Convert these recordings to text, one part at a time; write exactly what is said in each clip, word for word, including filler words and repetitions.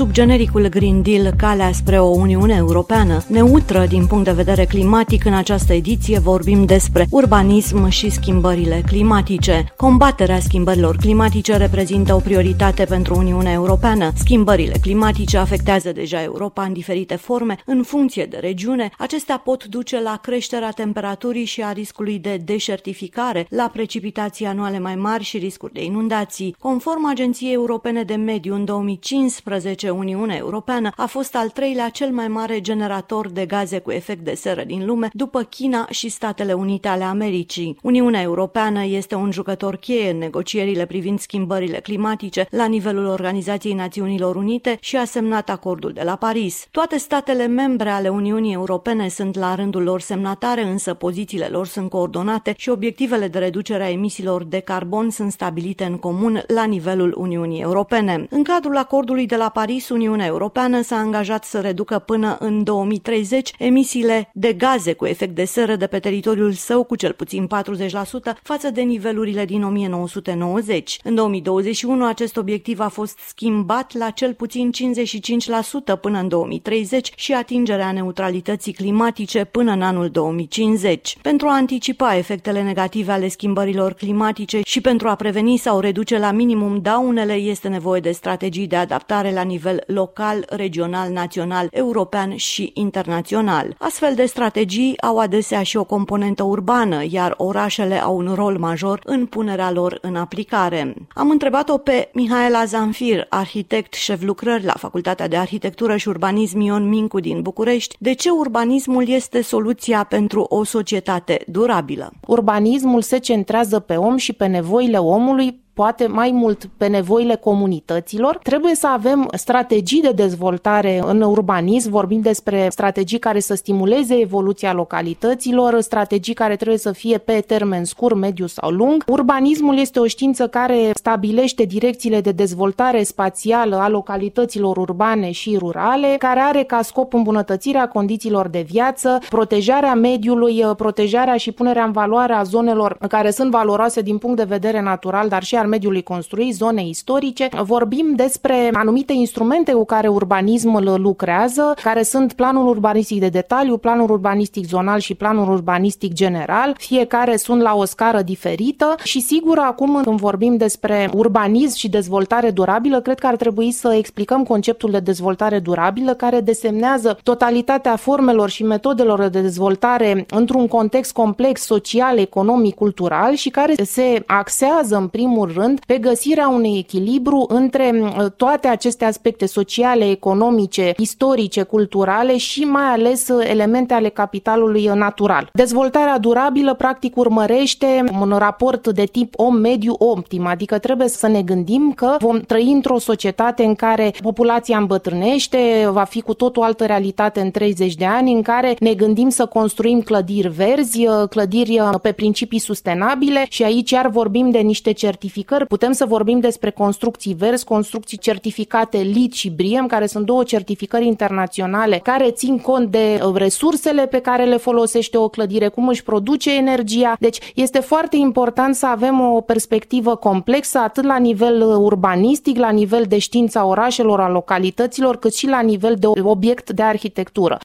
sub genericul Green Deal, calea spre o Uniune Europeană neutră din punct de vedere climatic, în această ediție vorbim despre urbanism și schimbările climatice. Combaterea schimbărilor climatice reprezintă o prioritate pentru Uniunea Europeană. Schimbările climatice afectează deja Europa în diferite forme, în funcție de regiune. Acestea pot duce la creșterea temperaturii și a riscului de deșertificare, la precipitații anuale mai mari și riscuri de inundații. Conform Agenției Europene de Mediu, în două mii cincisprezece, Uniunea Europeană a fost al treilea cel mai mare generator de gaze cu efect de seră din lume, după China și Statele Unite ale Americii. Uniunea Europeană este un jucător cheie în negocierile privind schimbările climatice la nivelul Organizației Națiunilor Unite și a semnat Acordul de la Paris. Toate statele membre ale Uniunii Europene sunt la rândul lor semnatare, însă pozițiile lor sunt coordonate și obiectivele de reducere a emisiilor de carbon sunt stabilite în comun la nivelul Uniunii Europene. În cadrul Acordului de la Paris, Uniunea Europeană s-a angajat să reducă până în două mii treizeci emisiile de gaze cu efect de seră de pe teritoriul său cu cel puțin patruzeci la sută față de nivelurile din o mie nouă sute nouăzeci. În două mii douăzeci și unu, acest obiectiv a fost schimbat la cel puțin cincizeci și cinci la sută până în două mii treizeci și atingerea neutralității climatice până în anul două mii cincizeci. Pentru a anticipa efectele negative ale schimbărilor climatice și pentru a preveni sau reduce la minimum daunele, este nevoie de strategii de adaptare la nivel local, regional, național, european și internațional. Astfel de strategii au adesea și o componentă urbană, iar orașele au un rol major în punerea lor în aplicare. Am întrebat-o pe Mihaela Zamfir, arhitect șef lucrări la Facultatea de Arhitectură și Urbanism Ion Mincu din București, de ce urbanismul este soluția pentru o societate durabilă. Urbanismul se centrează pe om și pe nevoile omului, poate mai mult pe nevoile comunităților. Trebuie să avem strategii de dezvoltare în urbanism, vorbim despre strategii care să stimuleze evoluția localităților, strategii care trebuie să fie pe termen scurt, mediu sau lung. Urbanismul este o știință care stabilește direcțiile de dezvoltare spațială a localităților urbane și rurale, care are ca scop îmbunătățirea condițiilor de viață, protejarea mediului, protejarea și punerea în valoare a zonelor care sunt valoroase din punct de vedere natural, dar și al mediului construit, zone istorice. Vorbim despre anumite instrumente cu care urbanismul lucrează, care sunt planul urbanistic de detaliu, planul urbanistic zonal și planul urbanistic general. Fiecare sunt la o scară diferită și sigur, acum când vorbim despre urbanism și dezvoltare durabilă, cred că ar trebui să explicăm conceptul de dezvoltare durabilă, care desemnează totalitatea formelor și metodelor de dezvoltare într-un context complex social, economic, cultural și care se axează în primul rând pe găsirea unui echilibru între toate aceste aspecte sociale, economice, istorice, culturale și mai ales elemente ale capitalului natural. Dezvoltarea durabilă practic urmărește un raport de tip om-mediu optim, adică trebuie să ne gândim că vom trăi într-o societate în care populația îmbătrânește, va fi cu tot o altă realitate în treizeci de ani, în care ne gândim să construim clădiri verzi, clădiri pe principii sustenabile și aici iar vorbim de niște certificări Putem să vorbim despre construcții verzi, construcții certificate LEED și BREEAM, care sunt două certificări internaționale care țin cont de resursele pe care le folosește o clădire, cum își produce energia. Deci este foarte important să avem o perspectivă complexă atât la nivel urbanistic, la nivel de știința orașelor, a localităților, cât și la nivel de obiect de arhitectură.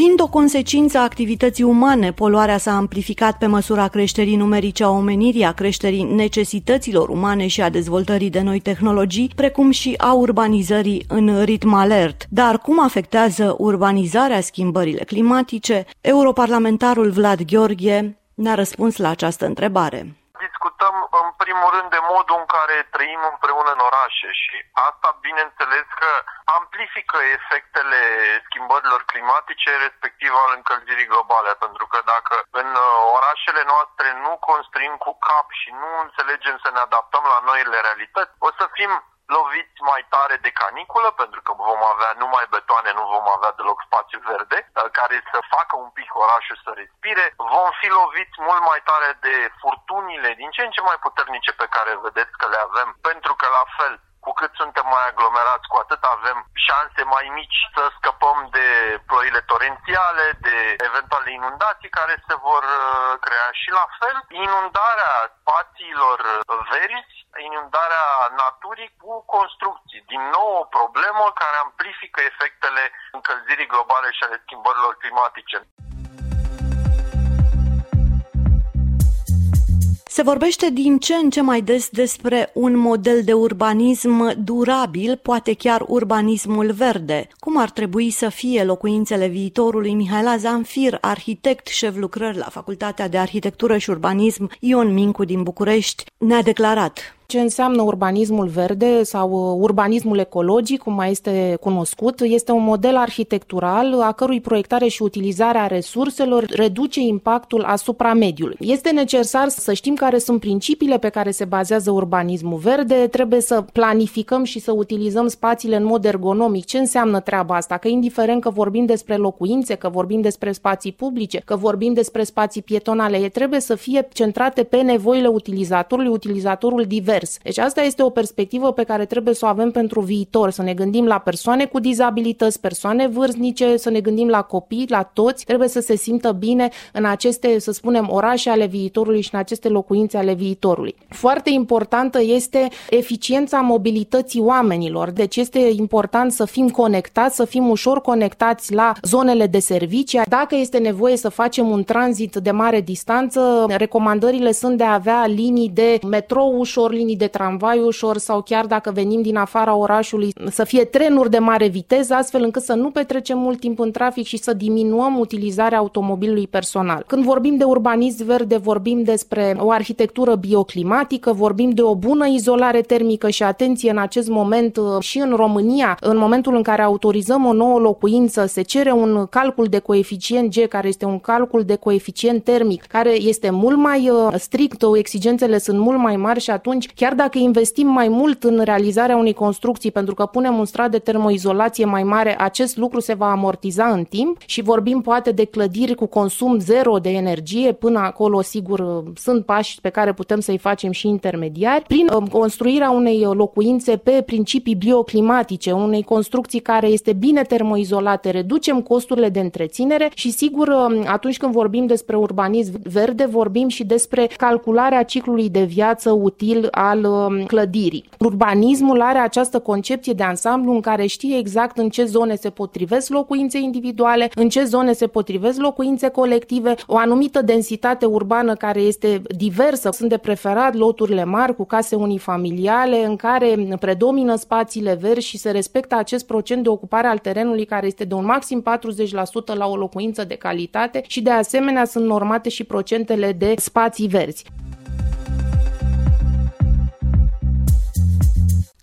Fiind o consecință a activității umane, poluarea s-a amplificat pe măsura creșterii numerice a omenirii, a creșterii necesităților umane și a dezvoltării de noi tehnologii, precum și a urbanizării în ritm alert. Dar cum afectează urbanizarea schimbările climatice? Europarlamentarul Vlad Gheorghe ne-a răspuns la această întrebare. Discutăm în primul rând de modul în care trăim împreună în orașe și asta bineînțeles că amplifică efectele schimbărilor climatice, respectiv al încălzirii globale, pentru că dacă în orașele noastre nu construim cu cap și nu înțelegem să ne adaptăm la noile realități, o să fim loviți mai tare de caniculă, pentru că vom avea numai betoane, nu vom avea deloc spațiu verde, care să facă un pic orașul să respire. Vom fi loviți mult mai tare de furtunile din ce în ce mai puternice pe care vedeți că le avem, pentru că la fel cu cât suntem mai aglomerați, cu atât avem șanse mai mici să scăpăm de ploile torențiale, de eventuale inundații care se vor crea. Și la fel, inundarea spațiilor verzi, inundarea naturii cu construcții. Din nou o problemă care amplifică efectele încălzirii globale și ale schimbărilor climatice. Se vorbește din ce în ce mai des despre un model de urbanism durabil, poate chiar urbanismul verde. Cum ar trebui să fie locuințele viitorului? Mihaela Zamfir, arhitect, șef lucrări la Facultatea de Arhitectură și Urbanism Ion Mincu din București, ne-a declarat. Ce înseamnă urbanismul verde sau urbanismul ecologic, cum mai este cunoscut, este un model arhitectural a cărui proiectare și utilizare a resurselor reduce impactul asupra mediului. Este necesar să știm care sunt principiile pe care se bazează urbanismul verde, trebuie să planificăm și să utilizăm spațiile în mod ergonomic. Ce înseamnă treaba asta? Că indiferent că vorbim despre locuințe, că vorbim despre spații publice, că vorbim despre spații pietonale, ele trebuie să fie centrate pe nevoile utilizatorului, utilizatorul divers. Deci asta este o perspectivă pe care trebuie să o avem pentru viitor, să ne gândim la persoane cu dizabilități, persoane vârstnice, să ne gândim la copii, la toți, trebuie să se simtă bine în aceste, să spunem, orașe ale viitorului și în aceste locuințe ale viitorului. Foarte importantă este eficiența mobilității oamenilor, deci este important să fim conectați, să fim ușor conectați la zonele de servicii. Dacă este nevoie să facem un tranzit de mare distanță, recomandările sunt de a avea linii de metrou ușor, linii de tramvai ușor sau chiar dacă venim din afara orașului să fie trenuri de mare viteză, astfel încât să nu petrecem mult timp în trafic și să diminuăm utilizarea automobilului personal. Când vorbim de urbanism verde, vorbim despre o arhitectură bioclimatică, vorbim de o bună izolare termică și atenție în acest moment și în România, în momentul în care autorizăm o nouă locuință, se cere un calcul de coeficient G, care este un calcul de coeficient termic, care este mult mai strict, exigențele sunt mult mai mari și atunci chiar dacă investim mai mult în realizarea unei construcții, pentru că punem un strat de termoizolație mai mare, acest lucru se va amortiza în timp și vorbim poate de clădiri cu consum zero de energie, până acolo sigur sunt pași pe care putem să-i facem și intermediari, prin construirea unei locuințe pe principii bioclimatice, unei construcții care este bine termoizolate, reducem costurile de întreținere și sigur atunci când vorbim despre urbanism verde, vorbim și despre calcularea ciclului de viață util al clădirii. Urbanismul are această concepție de ansamblu în care știe exact în ce zone se potrivesc locuințe individuale, în ce zone se potrivesc locuințe colective, o anumită densitate urbană care este diversă. Sunt de preferat loturile mari cu case unifamiliale în care predomină spațiile verzi și se respectă acest procent de ocupare al terenului care este de un maxim patruzeci la sută la o locuință de calitate și de asemenea sunt normate și procentele de spații verzi.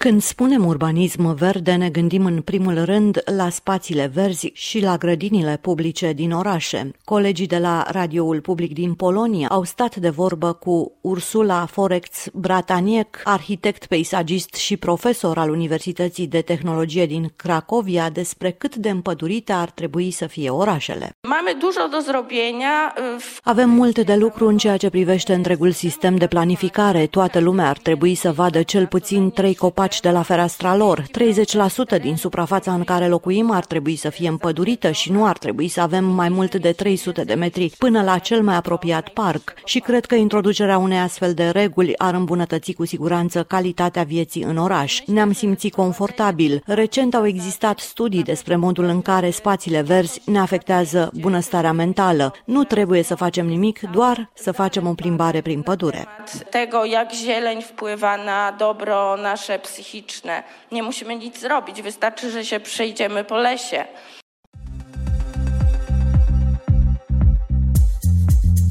Când spunem urbanism verde, ne gândim în primul rând la spațiile verzi și la grădinile publice din orașe. Colegii de la Radioul Public din Polonia au stat de vorbă cu Ursula Forex-Brataniec, arhitect, peisagist și profesor al Universității de Tehnologie din Cracovia, despre cât de împădurite ar trebui să fie orașele. Avem mult de lucru în ceea ce privește întregul sistem de planificare. Toată lumea ar trebui să vadă cel puțin trei copaci de la fereastra lor. treizeci la sută din suprafața în care locuim ar trebui să fie împădurită și nu ar trebui să avem mai mult de trei sute de metri până la cel mai apropiat parc. Și cred că introducerea unei astfel de reguli ar îmbunătăți cu siguranță calitatea vieții în oraș. Ne-am simțit confortabil. Recent au existat studii despre modul în care spațiile verzi ne afectează bunăstarea mentală. Nu trebuie să facem nimic, doar să facem o plimbare prin pădure. Tego jak zieleń wpływa na dobro nasze psychiczne. Nie musimy nic zrobić, wystarczy, że się przejdziemy po lesie.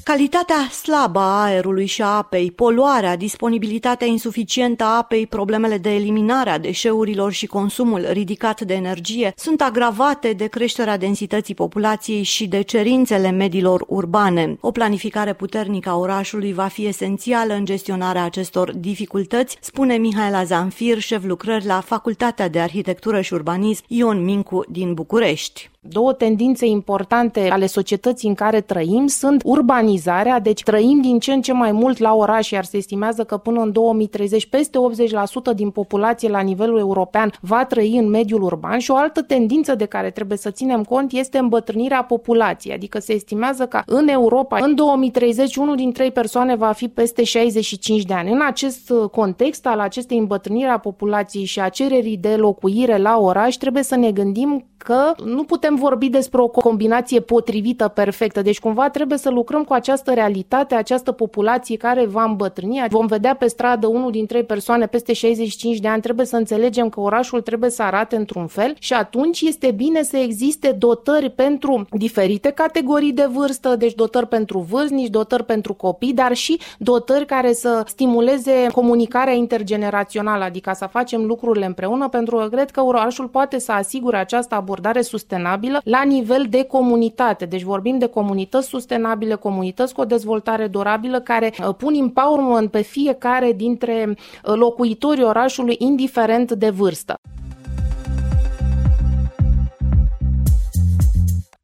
Calitatea slabă a aerului și a apei, poluarea, disponibilitatea insuficientă a apei, problemele de eliminare a deșeurilor și consumul ridicat de energie sunt agravate de creșterea densității populației și de cerințele mediilor urbane. O planificare puternică a orașului va fi esențială în gestionarea acestor dificultăți, spune Mihaela Zamfir, șef lucrări la Facultatea de Arhitectură și Urbanism Ion Mincu din București. Două tendințe importante ale societății în care trăim sunt urbanizarea, deci trăim din ce în ce mai mult la oraș, iar se estimează că până în două mii treizeci peste optzeci la sută din populație la nivelul european va trăi în mediul urban și o altă tendință de care trebuie să ținem cont este îmbătrânirea populației, adică se estimează că în Europa în două mii treizeci unul din trei persoane va fi peste șaizeci și cinci de ani. În acest context al acestei îmbătrâniri a populației și a cererii de locuire la oraș trebuie să ne gândim că nu putem vorbi despre o combinație potrivită, perfectă. Deci cumva trebuie să lucrăm cu această realitate, această populație care va îmbătrâni. Vom vedea pe stradă unul din trei persoane peste șaizeci și cinci de ani. Trebuie să înțelegem că orașul trebuie să arate într-un fel și atunci este bine să existe dotări pentru diferite categorii de vârstă, deci dotări pentru vârstnici, dotări pentru copii, dar și dotări care să stimuleze comunicarea intergenerațională, adică să facem lucrurile împreună, pentru că cred că orașul poate să asigure această abordare sustenabilă la nivel de comunitate. Deci vorbim de comunități sustenabile, comunități cu o dezvoltare durabilă care pun empowerment pe fiecare dintre locuitorii orașului, indiferent de vârstă.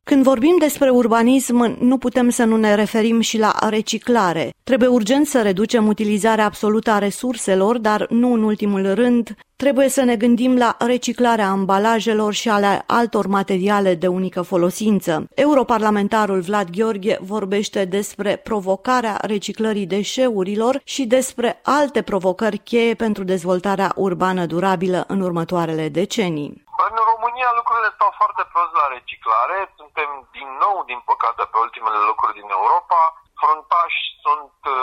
Când vorbim despre urbanism, nu putem să nu ne referim și la reciclare. Trebuie urgent să reducem utilizarea absolută a resurselor, dar nu în ultimul rând, trebuie să ne gândim la reciclarea ambalajelor și ale altor materiale de unică folosință. Europarlamentarul Vlad Gheorghe vorbește despre provocarea reciclării deșeurilor și despre alte provocări cheie pentru dezvoltarea urbană durabilă în următoarele decenii. În România lucrurile stau foarte prost la reciclare. Suntem din nou, din păcate, pe ultimele locuri din Europa. Fruntași sunt uh,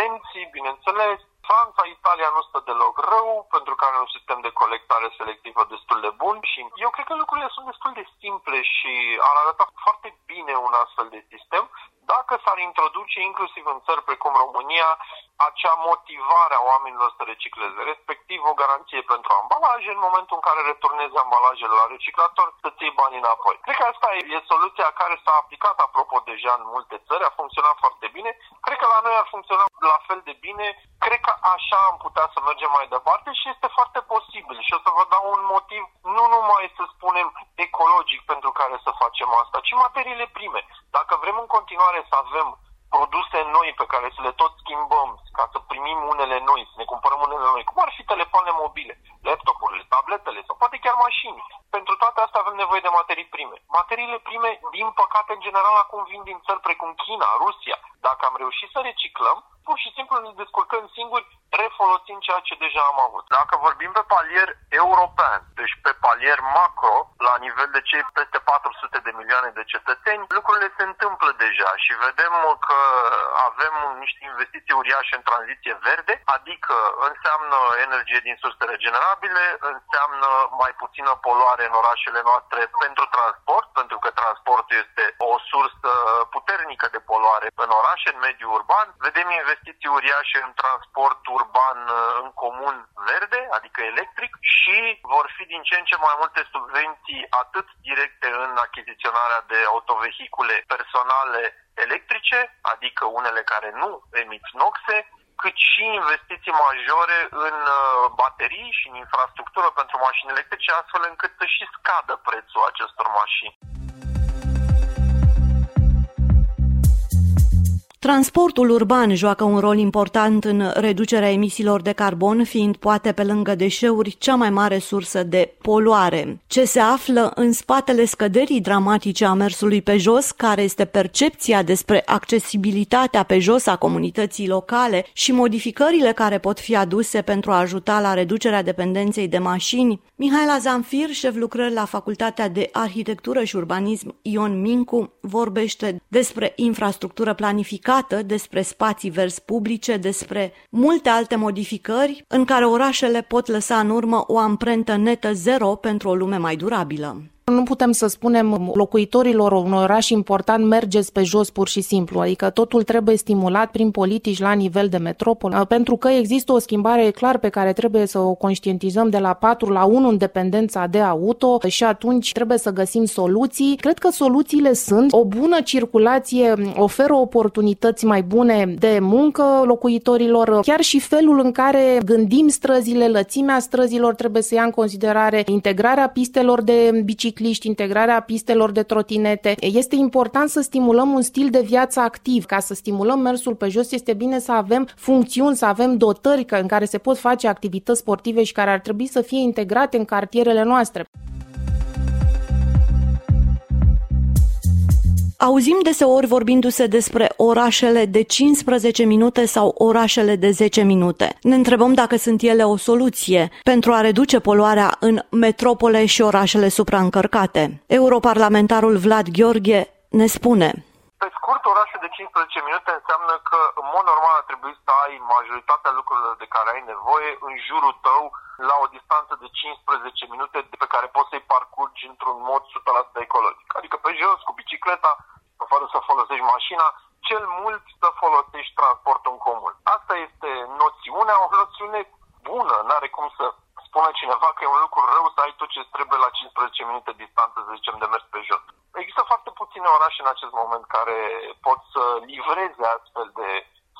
nemții, bineînțeles. Franța, Italia nu stă deloc rău, pentru că are un sistem de colectare selectivă destul de bun și eu cred că lucrurile sunt destul de simple și ar arăta foarte bine un astfel de sistem dacă s-ar introduce inclusiv în țări precum România acea motivare a oamenilor să recicleze, respectiv o garanție pentru ambalaje, în momentul în care returnezi ambalajele la reciclator, să-ți iei banii înapoi. Cred că asta e soluția care s-a aplicat, apropo, deja în multe țări, a funcționat foarte bine. Cred că la noi ar funcționa la fel de bine, cred că așa am putea să mergem mai departe și este foarte posibil. Și o să vă dau un motiv, nu numai să spunem ecologic pentru care să facem asta, ci materiile prime. Dacă vrem în continuare să avem produse noi pe care să le tot schimbăm, ca să primim unele noi, să ne cumpărăm unele noi, cum ar fi telefoanele mobile, laptopurile, tabletele sau poate chiar mașini. Pentru toate astea avem nevoie de materii prime. Materiile prime, din păcate, în general, acum vin din țări precum China, Rusia. Dacă am reușit să reciclăm, pur și simplu ne descurcăm singuri, refolosind ceea ce deja am avut. Dacă vorbim pe palier european, deci pe palier macro, la nivel de cei peste patru sute de milioane de cetățeni, lucrurile se întâmplă deja și vedem că avem niște investiții uriașe în tranziție verde, adică înseamnă energie din surse regenerabile, înseamnă mai puțină poluare în orașele noastre pentru transport, pentru că transportul este o sursă puternică de poluare în orașe, în mediul urban. Vedem investiții uriașe în transport urban în comun verde, adică electric, și vor fi din ce în ce mai multe subvenții atât directe în achiziționarea de autovehicule personale electrice, adică unele care nu emit noxe, cât și investiții majore în baterii și în infrastructură pentru mașini electrice, astfel încât să și scadă prețul acestor mașini. Transportul urban joacă un rol important în reducerea emisiilor de carbon, fiind poate pe lângă deșeuri cea mai mare sursă de poluare. Ce se află în spatele scăderii dramatice a mersului pe jos, care este percepția despre accesibilitatea pe jos a comunității locale și modificările care pot fi aduse pentru a ajuta la reducerea dependenței de mașini? Mihaela Zamfir, șef lucrări la Facultatea de Arhitectură și Urbanism Ion Mincu, vorbește despre infrastructură planificată, despre spații verzi publice, despre multe alte modificări în care orașele pot lăsa în urmă o amprentă netă zero pentru o lume mai durabilă. Nu putem să spunem locuitorilor unui oraș important mergeți pe jos pur și simplu, adică totul trebuie stimulat prin politici la nivel de metropolă, pentru că există o schimbare clar pe care trebuie să o conștientizăm de la patru la unu în dependența de auto și atunci trebuie să găsim soluții. Cred că soluțiile sunt o bună circulație, oferă oportunități mai bune de muncă locuitorilor, chiar și felul în care gândim străzile, lățimea străzilor trebuie să ia în considerare, integrarea pistelor de biciclete, bicicliști, integrarea pistelor de trotinete. Este important să stimulăm un stil de viață activ. Ca să stimulăm mersul pe jos, este bine să avem funcțiuni, să avem dotări în care se pot face activități sportive și care ar trebui să fie integrate în cartierele noastre. Auzim deseori vorbindu-se despre orașele de cincisprezece minute sau orașele de zece minute. Ne întrebăm dacă sunt ele o soluție pentru a reduce poluarea în metropole și orașele supraîncărcate. Europarlamentarul Vlad Gheorghe ne spune: pe scurt, orașul de cincisprezece minute înseamnă că, în mod normal, ar trebui să ai majoritatea lucrurilor de care ai nevoie în jurul tău, la o distanță de cincisprezece minute, pe care poți să-i parcurgi într-un mod o sută la sută ecologic. Adică pe jos, cu bicicleta, fără să folosești mașina, cel mult să folosești transportul în comun. Asta este noțiunea, o noțiune bună, n-are cum să spună cineva că e un lucru rău să ai tot ce trebuie la cincisprezece minute distanță, să zicem, de mers pe jos. Există foarte puține orașe în acest moment care pot să livreze astfel de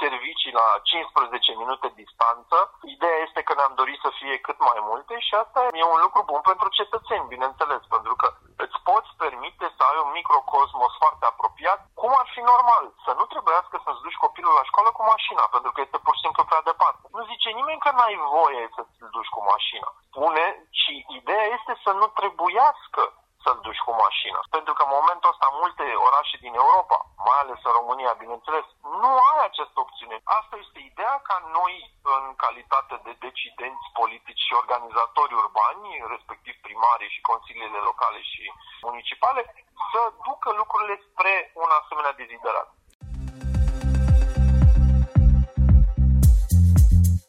servicii la cincisprezece minute distanță. Ideea este că ne-am dorit să fie cât mai multe și asta e un lucru bun pentru cetățeni, bineînțeles, pentru că îți poți permite să ai un microcosmos foarte apropiat. Cum ar fi normal să nu trebuiască să-ți duci copilul la școală cu mașina, pentru că este pur și simplu prea departe. Nu zice nimeni că n-ai voie să-ți duci cu mașina. Spune, și ideea este să nu trebuiască să-l duci cu mașina. Pentru că în momentul ăsta multe orașe din Europa, mai ales în România, bineînțeles, nu au această opțiune. Asta este ideea ca noi, în calitate de decidenți politici și organizatori urbani, respectiv primarii și consiliile locale și municipale, să ducă lucrurile spre un asemenea deziderat.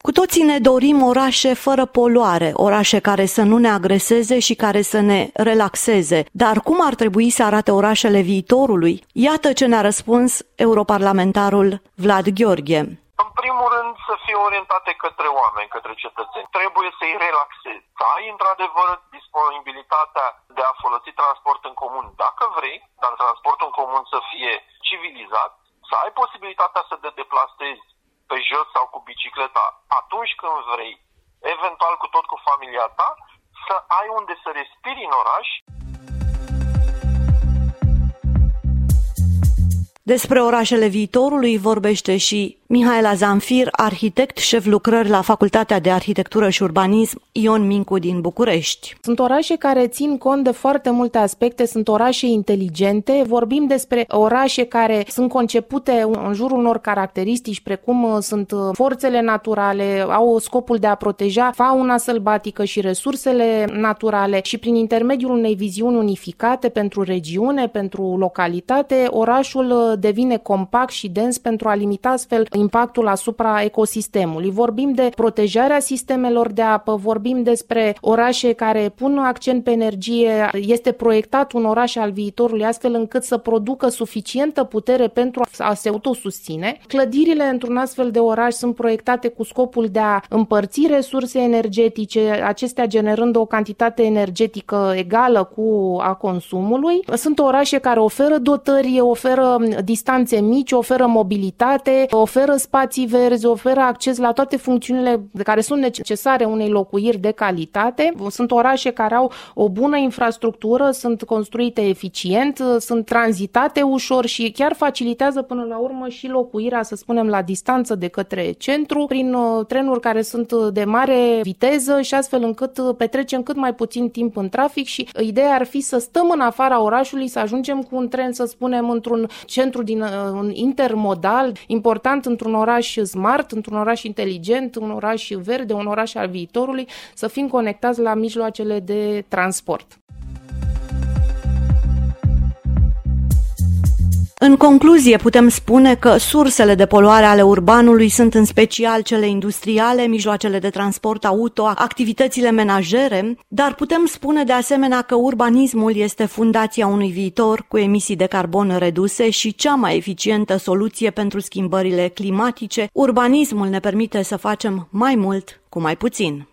Cu toții ne dorim orașe fără poluare, orașe care să nu ne agreseze și care să ne relaxeze. Dar cum ar trebui să arate orașele viitorului? Iată ce ne-a răspuns europarlamentarul Vlad Gheorghe. În primul rând să fie orientate către oameni, către cetățeni. Trebuie să-i relaxezi, să ai într-adevăr disponibilitatea de a folosi transport în comun dacă vrei, dar transportul în comun să fie civilizat, să ai posibilitatea să te deplasezi pe jos sau cu bicicleta atunci când vrei, eventual cu tot cu familia ta, să ai unde să respiri în oraș. Despre orașele viitorului vorbește și Mihaela Zamfir, arhitect, șef lucrări la Facultatea de Arhitectură și Urbanism Ion Mincu din București. Sunt orașe care țin cont de foarte multe aspecte, sunt orașe inteligente, vorbim despre orașe care sunt concepute în jurul unor caracteristici, precum sunt forțele naturale, au scopul de a proteja fauna sălbatică și resursele naturale și prin intermediul unei viziuni unificate pentru regiune, pentru localitate, orașul devine compact și dens pentru a limita astfel impactul asupra ecosistemului. Vorbim de protejarea sistemelor de apă, vorbim despre orașe care pun accent pe energie, este proiectat un oraș al viitorului astfel încât să producă suficientă putere pentru a se autosusține. Clădirile într-un astfel de oraș sunt proiectate cu scopul de a împărți resurse energetice, acestea generând o cantitate energetică egală cu a consumului. Sunt orașe care oferă dotări, oferă distanțe mici, oferă mobilitate, oferă oferă spații verzi, oferă acces la toate funcțiunile care sunt necesare unei locuiri de calitate. Sunt orașe care au o bună infrastructură, sunt construite eficient, sunt tranzitate ușor și chiar facilitează până la urmă și locuirea, să spunem, la distanță de către centru, prin trenuri care sunt de mare viteză și astfel încât petrecem cât mai puțin timp în trafic și ideea ar fi să stăm în afara orașului, să ajungem cu un tren, să spunem, într-un centru din, un intermodal, important într-un oraș smart, într-un oraș inteligent, un oraș verde, un oraș al viitorului, să fim conectați la mijloacele de transport. În concluzie, putem spune că sursele de poluare ale urbanului sunt în special cele industriale, mijloacele de transport auto, activitățile menajere, dar putem spune de asemenea că urbanismul este fundația unui viitor cu emisii de carbon reduse și cea mai eficientă soluție pentru schimbările climatice. Urbanismul ne permite să facem mai mult cu mai puțin.